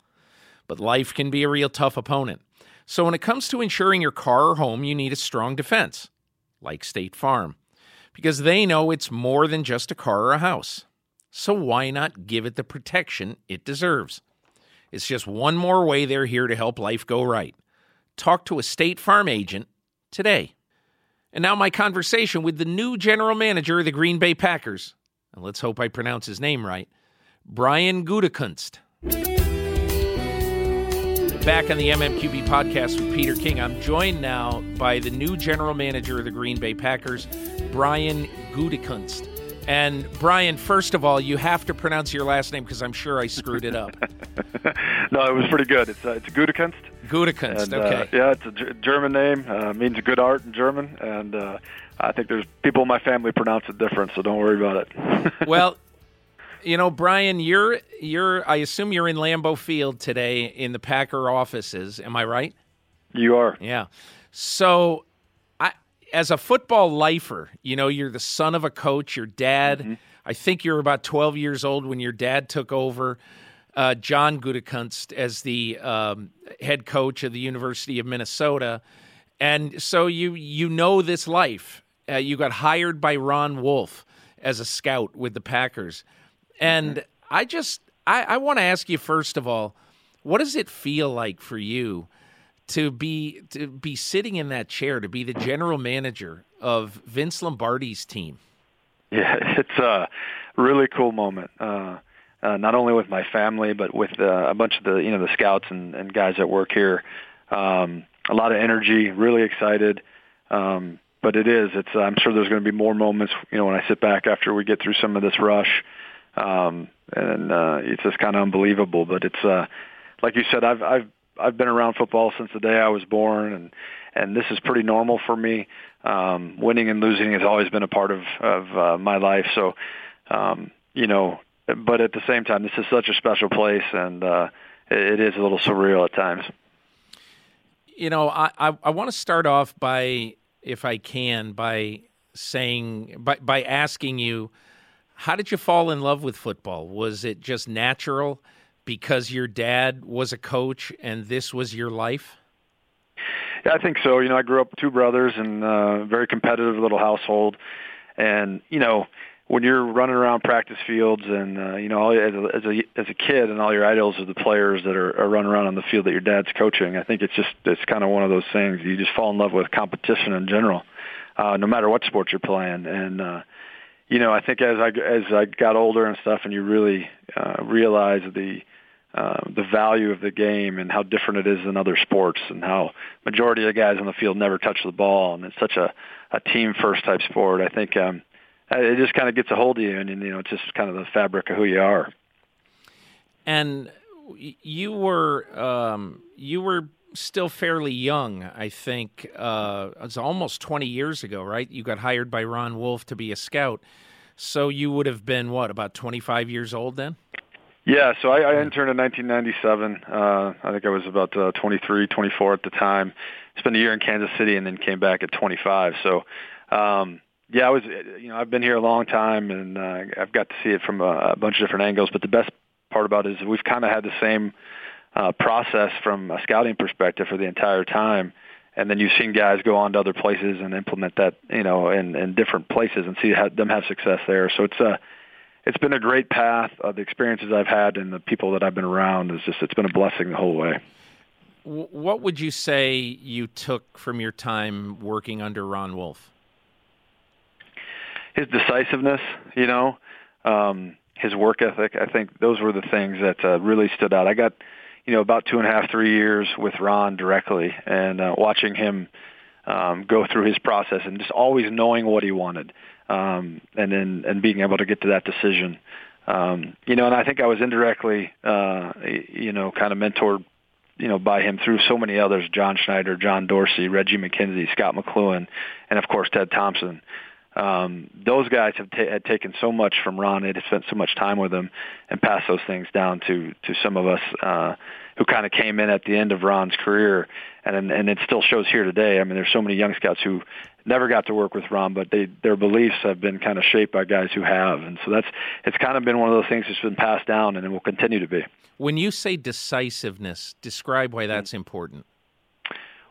But life can be a real tough opponent. So when it comes to insuring your car or home, you need a strong defense, like State Farm, because they know it's more than just a car or a house. So why not give it the protection it deserves? It's just one more way they're here to help life go right. Talk to a State Farm agent today. And now my conversation with the new general manager of the Green Bay Packers, and let's hope I pronounce his name right, Brian Gutekunst. Back on the M M Q B podcast with Peter King. I'm joined now by the new general manager of the Green Bay Packers, Brian Gutekunst. And, Brian, first of all, you have to pronounce your last name because I'm sure I screwed it up. No, it was pretty good. It's uh, it's Gutekunst. Gutekunst, okay. Uh, yeah, it's a G- German name. Uh, means good art in German. And uh, I think there's people in my family pronounce it different, so don't worry about it. Well, you know, Brian, you're you're. I assume you're in Lambeau Field today in the Packer offices. Am I right? You are. Yeah. So, I as a football lifer, you know, you're the son of a coach. Your dad, mm-hmm. I think you were about twelve years old when your dad took over uh, John Gutekunst as the um, head coach of the University of Minnesota, and so you you know this life. Uh, you got hired by Ron Wolf as a scout with the Packers. And I just, I, I want to ask you, first of all, what does it feel like for you to be to be sitting in that chair, to be the general manager of Vince Lombardi's team? Yeah, it's a really cool moment, uh, uh, not only with my family, but with uh, a bunch of the, you know, the scouts and, and guys that work here. Um, a lot of energy, really excited. Um, but it is, it's, I'm sure there's going to be more moments, you know, when I sit back after we get through some of this rush. Um, and, uh, it's just kind of unbelievable, but it's, uh, like you said, I've, I've, I've been around football since the day I was born, and, and this is pretty normal for me. Um, winning and losing has always been a part of, of, uh, my life. So, um, you know, but at the same time, this is such a special place, and, uh, it, it is a little surreal at times. You know, I, I, I want to start off by, if I can, by saying, by, by asking you, how did you fall in love with football? Was it just natural because your dad was a coach and this was your life? Yeah, I think so. You know, I grew up with two brothers in a very competitive little household. And, you know, when you're running around practice fields and, uh, you know, as a, as a as a kid and all your idols are the players that are, are running around on the field that your dad's coaching, I think it's just it's kind of one of those things. You just fall in love with competition in general, uh, no matter what sport you're playing. And, uh you know, I think as I as I got older and stuff, and you really uh, realize the uh, the value of the game and how different it is than other sports, and how majority of the guys on the field never touch the ball, and it's such a, a team first type sport. I think um, it just kind of gets a hold of you, and you know, it's just kind of the fabric of who you are. And you were um, you were still fairly young, I think. Uh, it was almost twenty years ago, right? You got hired by Ron Wolf to be a scout. So you would have been, what, about twenty-five years old then? Yeah, so I, I interned in nineteen ninety-seven. Uh, I think I was about uh, twenty-three, twenty-four at the time. Spent a year in Kansas City and then came back at twenty-five. So, um, yeah, I was. You know, I've been here a long time, and uh, I've got to see it from a, a bunch of different angles. But the best part about it is we've kind of had the same Uh, process from a scouting perspective for the entire time, and then you've seen guys go on to other places and implement that, you know, in, in different places and see how them have success there. So it's a, it's been a great path. Uh, the experiences I've had and the people that I've been around is just, it's been a blessing the whole way. What would you say you took from your time working under Ron Wolf? His decisiveness, you know, um, his work ethic. I think those were the things that uh, really stood out. I got, you know, about two and a half, three years with Ron directly, and uh, watching him um, go through his process and just always knowing what he wanted, um, and then and being able to get to that decision. Um, you know, and I think I was indirectly, uh, you know, kind of mentored, you know, by him through so many others, John Schneider, John Dorsey, Reggie McKenzie, Scott McLuhan, and, of course, Ted Thompson. Um, those guys have ta- had taken so much from Ron, had spent so much time with him, and passed those things down to to some of us uh, who kind of came in at the end of Ron's career, and and it still shows here today. I mean, there's so many young scouts who never got to work with Ron, but they, their beliefs have been kind of shaped by guys who have, and so that's it's kind of been one of those things that's been passed down, and it will continue to be. When you say decisiveness, describe why that's important.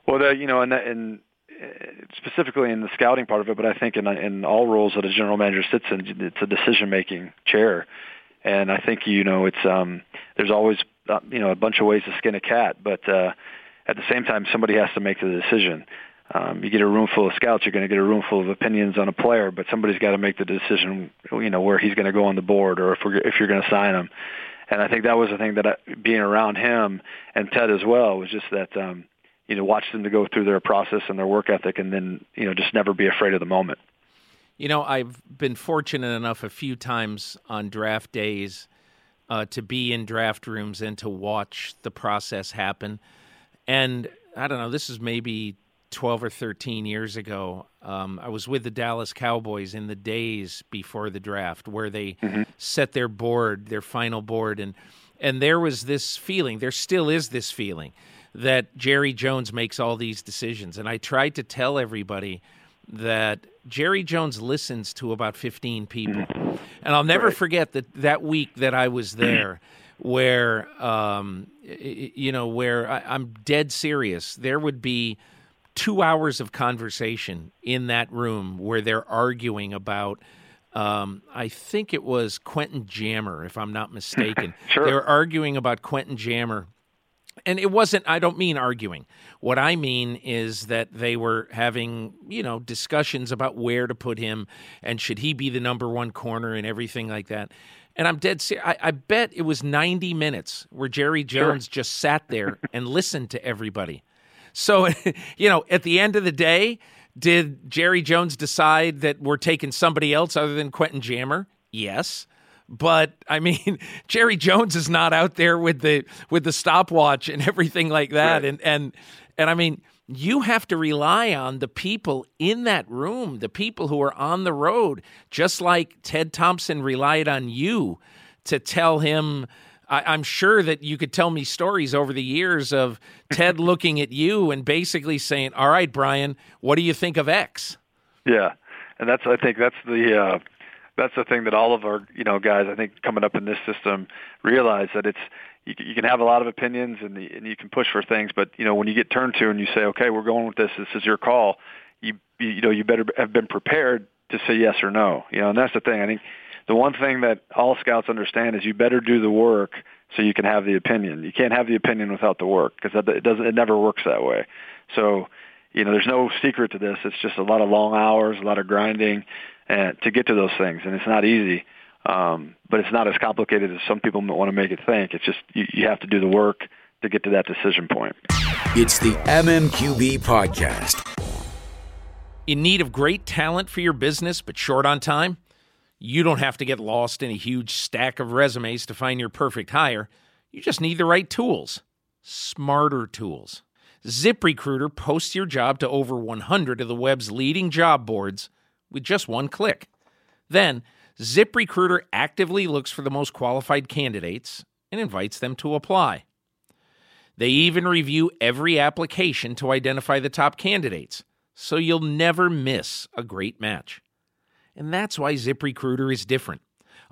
Well, the, you know, and and. specifically in the scouting part of it, but I think in in all roles that a general manager sits in, it's a decision-making chair, and I think you know it's um, there's always uh, you know a bunch of ways to skin a cat, but uh, at the same time somebody has to make the decision. Um, you get a room full of scouts, you're going to get a room full of opinions on a player, but somebody's got to make the decision, you know, where he's going to go on the board or if we're, if you're going to sign him. And I think that was the thing that I, being around him and Ted as well was just that. Um, You know, watch them to go through their process and their work ethic, and then you know, just never be afraid of the moment. You know, I've been fortunate enough a few times on draft days uh, to be in draft rooms and to watch the process happen. And I don't know, this is maybe twelve or thirteen years ago. Um, I was with the Dallas Cowboys in the days before the draft, where they mm-hmm. set their board, their final board, and and there was this feeling. There still is this feeling that Jerry Jones makes all these decisions. And I tried to tell everybody that Jerry Jones listens to about fifteen people. And I'll never right. forget that, that week that I was there where, um, you know, where I, I'm dead serious. There would be two hours of conversation in that room where they're arguing about, um, I think it was Quentin Jammer, if I'm not mistaken. Sure. They were arguing about Quentin Jammer. And it wasn't, I don't mean arguing. What I mean is that they were having, you know, discussions about where to put him and should he be the number one corner and everything like that. And I'm dead serious. I, I bet it was ninety minutes where Jerry Jones sure. just sat there and listened to everybody. So, you know, at the end of the day, did Jerry Jones decide that we're taking somebody else other than Quentin Jammer? Yes. But I mean, Jerry Jones is not out there with the with the stopwatch and everything like that. Right. And and and I mean, you have to rely on the people in that room, the people who are on the road, just like Ted Thompson relied on you to tell him. I, I'm sure that you could tell me stories over the years of Ted looking at you and basically saying, "All right, Brian, what do you think of X?" Yeah, and that's I think that's the. Uh... That's the thing that all of our, you know, guys, I think, coming up in this system realize that it's you, you can have a lot of opinions and, the, and you can push for things, but you know when you get turned to and you say, okay, we're going with this, this is your call. You you know you better have been prepared to say yes or no. You know, and that's the thing. I think the one thing that all scouts understand is you better do the work so you can have the opinion. You can't have the opinion without the work because it doesn't. It never works that way. So you know, there's no secret to this. It's just a lot of long hours, a lot of grinding. And to get to those things, and it's not easy, um, but it's not as complicated as some people want to make it think. It's just you, you have to do the work to get to that decision point. It's the M M Q B Podcast. In need of great talent for your business but short on time? You don't have to get lost in a huge stack of resumes to find your perfect hire. You just need the right tools. Smarter tools. ZipRecruiter posts your job to over one hundred of the web's leading job boards with just one click. Then, ZipRecruiter actively looks for the most qualified candidates and invites them to apply. They even review every application to identify the top candidates, so you'll never miss a great match. And that's why ZipRecruiter is different.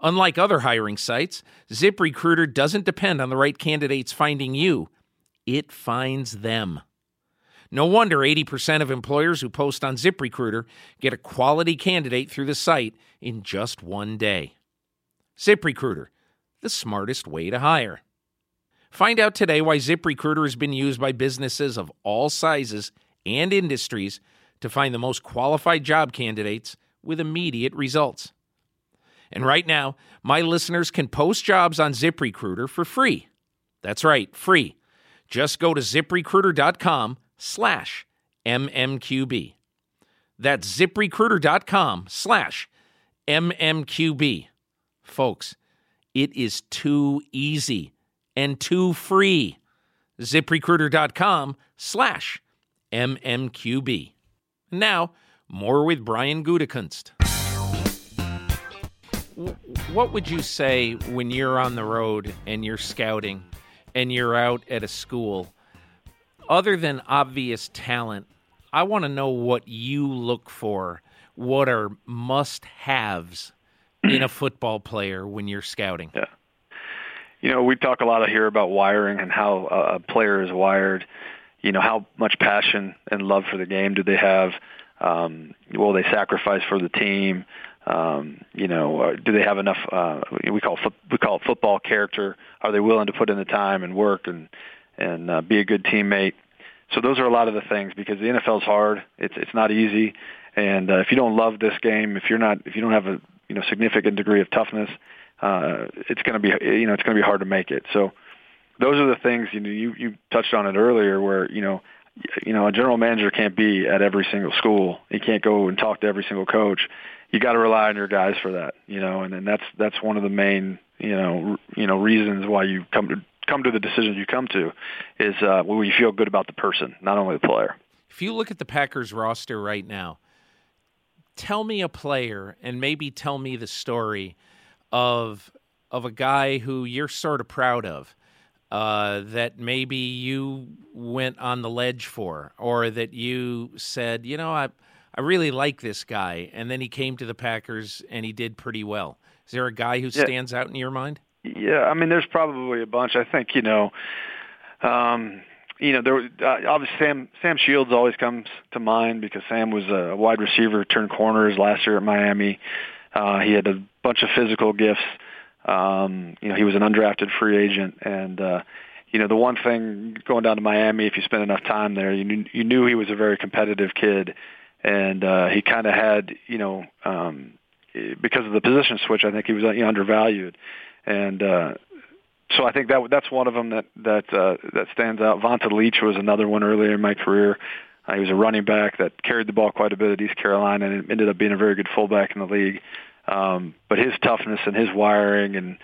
Unlike other hiring sites, ZipRecruiter doesn't depend on the right candidates finding you. It finds them. No wonder eighty percent of employers who post on ZipRecruiter get a quality candidate through the site in just one day. ZipRecruiter, the smartest way to hire. Find out today why ZipRecruiter has been used by businesses of all sizes and industries to find the most qualified job candidates with immediate results. And right now, my listeners can post jobs on ZipRecruiter for free. That's right, free. Just go to ZipRecruiter.com slash MMQB. That's ZipRecruiter.com slash MMQB. Folks, it is too easy and too free. ZipRecruiter.com slash MMQB. Now, More with Brian Gutekunst. What would you say when you're on the road and you're scouting and you're out at a school? Other than obvious talent, I want to know what you look for. What are must-haves in a football player when you're scouting? Yeah. You know, we talk a lot here about wiring and how a player is wired. You know, how much passion and love for the game do they have? Um, will they sacrifice for the team? Um, you know, do they have enough? Uh, we call we call it football character. Are they willing to put in the time and work and and uh, be a good teammate? So those are a lot of the things, because the N F L is hard. It's it's not easy, and uh, if you don't love this game, if you're not, if you don't have a you know significant degree of toughness, uh, it's going to be you know it's going to be hard to make it. So those are the things. You know, you you touched on it earlier, where you know. You know, a general manager can't be at every single school. He can't go and talk to every single coach. You got to rely on your guys for that. You know, and then that's that's one of the main you know you know reasons why you come to come to the decisions you come to is uh, when you feel good about the person, not only the player. If you look at the Packers roster right now, tell me a player and maybe tell me the story of of a guy who you're sort of proud of. Uh, that maybe you went on the ledge for, or that you said, you know, I I really like this guy, and then he came to the Packers and he did pretty well. Is there a guy who stands yeah. out in your mind? Yeah, I mean, there's probably a bunch. I think, you know, um, you know, there uh, obviously Sam Sam Shields always comes to mind, because Sam was a wide receiver, turned corners last year at Miami. Uh, he had a bunch of physical gifts. Um, you know, he was an undrafted free agent, and uh, you know, the one thing going down to Miami, if you spent enough time there, you knew, you knew he was a very competitive kid, and uh, he kind of had, you know, um, because of the position switch, I think he was you know, undervalued, and uh, so I think that that's one of them that that uh, that stands out. Vonta Leach was another one earlier in my career. Uh, he was a running back that carried the ball quite a bit at East Carolina, and ended up being a very good fullback in the league. Um, but his toughness and his wiring and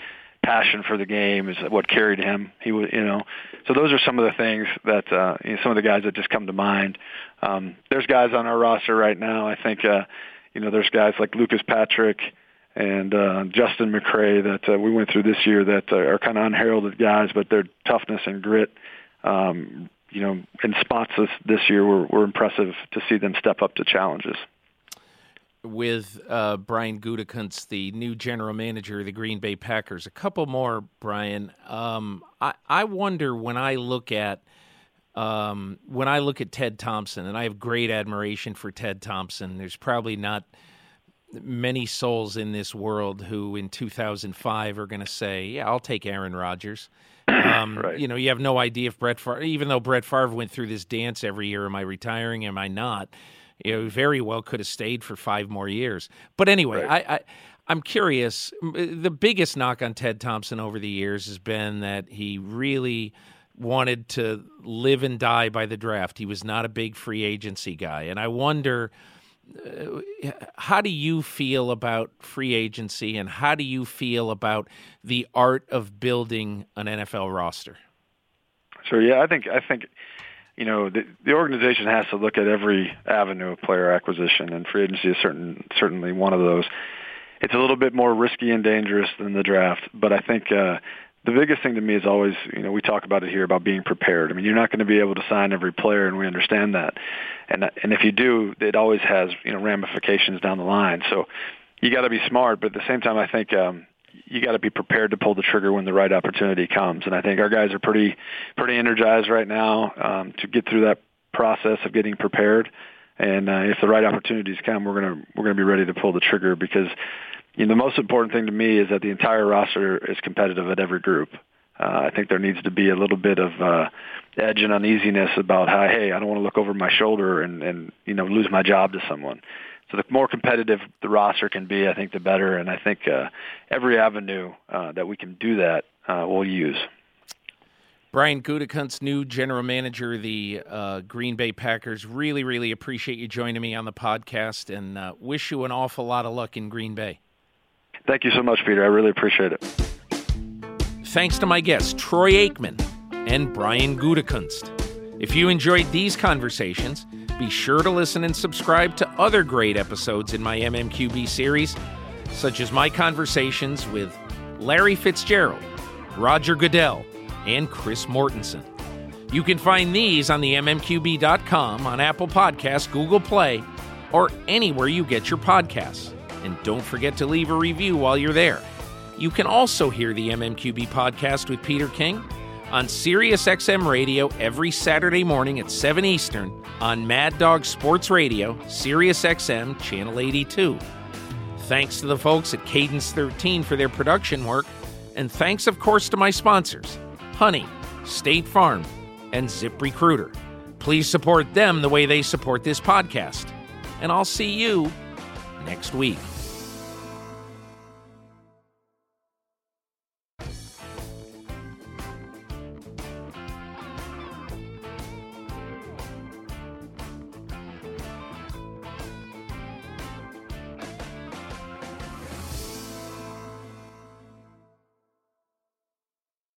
passion for the game is what carried him. He was, you know, so those are some of the things that uh, you know, some of the guys that just come to mind. Um, there's guys on our roster right now. I think uh, you know, there's guys like Lucas Patrick and uh, Justin McCray that uh, we went through this year that uh, are kind of unheralded guys, but their toughness and grit, um, you know, in spots this, this year were, were impressive to see them step up to challenges. With uh, Brian Gutekunst, the new general manager of the Green Bay Packers. A couple more, Brian. Um, I, I wonder when I look at um, when I look at Ted Thompson, and I have great admiration for Ted Thompson. There's probably not many souls in this world who in two thousand five are going to say, yeah, I'll take Aaron Rodgers. Um, right. You know, you have no idea if Brett Favre, even though Brett Favre went through this dance every year, am I retiring, am I not? You know, very well could have stayed for five more years. But anyway, right. I, I, I'm curious. The biggest knock on Ted Thompson over the years has been that he really wanted to live and die by the draft. He was not a big free agency guy. And I wonder, uh, how do you feel about free agency, and how do you feel about the art of building an N F L roster? Sure, yeah, I think I think – You know, the, the organization has to look at every avenue of player acquisition, and free agency is certain, certainly one of those. It's a little bit more risky and dangerous than the draft, but I think uh, the biggest thing to me is always, you know, we talk about it here about being prepared. I mean, you're not going to be able to sign every player, and we understand that. And and if you do, it always has, you know, ramifications down the line. So you got to be smart, but at the same time, I think um, – you got to be prepared to pull the trigger when the right opportunity comes. And I think our guys are pretty pretty energized right now um, to get through that process of getting prepared. And uh, if the right opportunities come, we're gonna we're gonna be ready to pull the trigger, because you know, the most important thing to me is that the entire roster is competitive at every group. Uh, I think there needs to be a little bit of uh, edge and uneasiness about how, hey, I don't want to look over my shoulder and, and you know lose my job to someone. So the more competitive the roster can be, I think, the better. And I think uh, every avenue uh, that we can do that, uh, we'll use. Brian Gutekunst, new general manager of the uh, Green Bay Packers. Really, really appreciate you joining me on the podcast, and uh, wish you an awful lot of luck in Green Bay. Thank you so much, Peter. I really appreciate it. Thanks to my guests, Troy Aikman and Brian Gutekunst. If you enjoyed these conversations, be sure to listen and subscribe to other great episodes in my M M Q B series, such as my conversations with Larry Fitzgerald, Roger Goodell, and Chris Mortensen. You can find these on the M M Q B dot com, on Apple Podcasts, Google Play, or anywhere you get your podcasts. And don't forget to leave a review while you're there. You can also hear the M M Q B podcast with Peter King on Sirius X M Radio every Saturday morning at seven Eastern on Mad Dog Sports Radio, Sirius X M Channel eighty-two. Thanks to the folks at Cadence thirteen for their production work, and thanks, of course, to my sponsors, Honey, State Farm, and ZipRecruiter. Please support them the way they support this podcast. And I'll see you next week.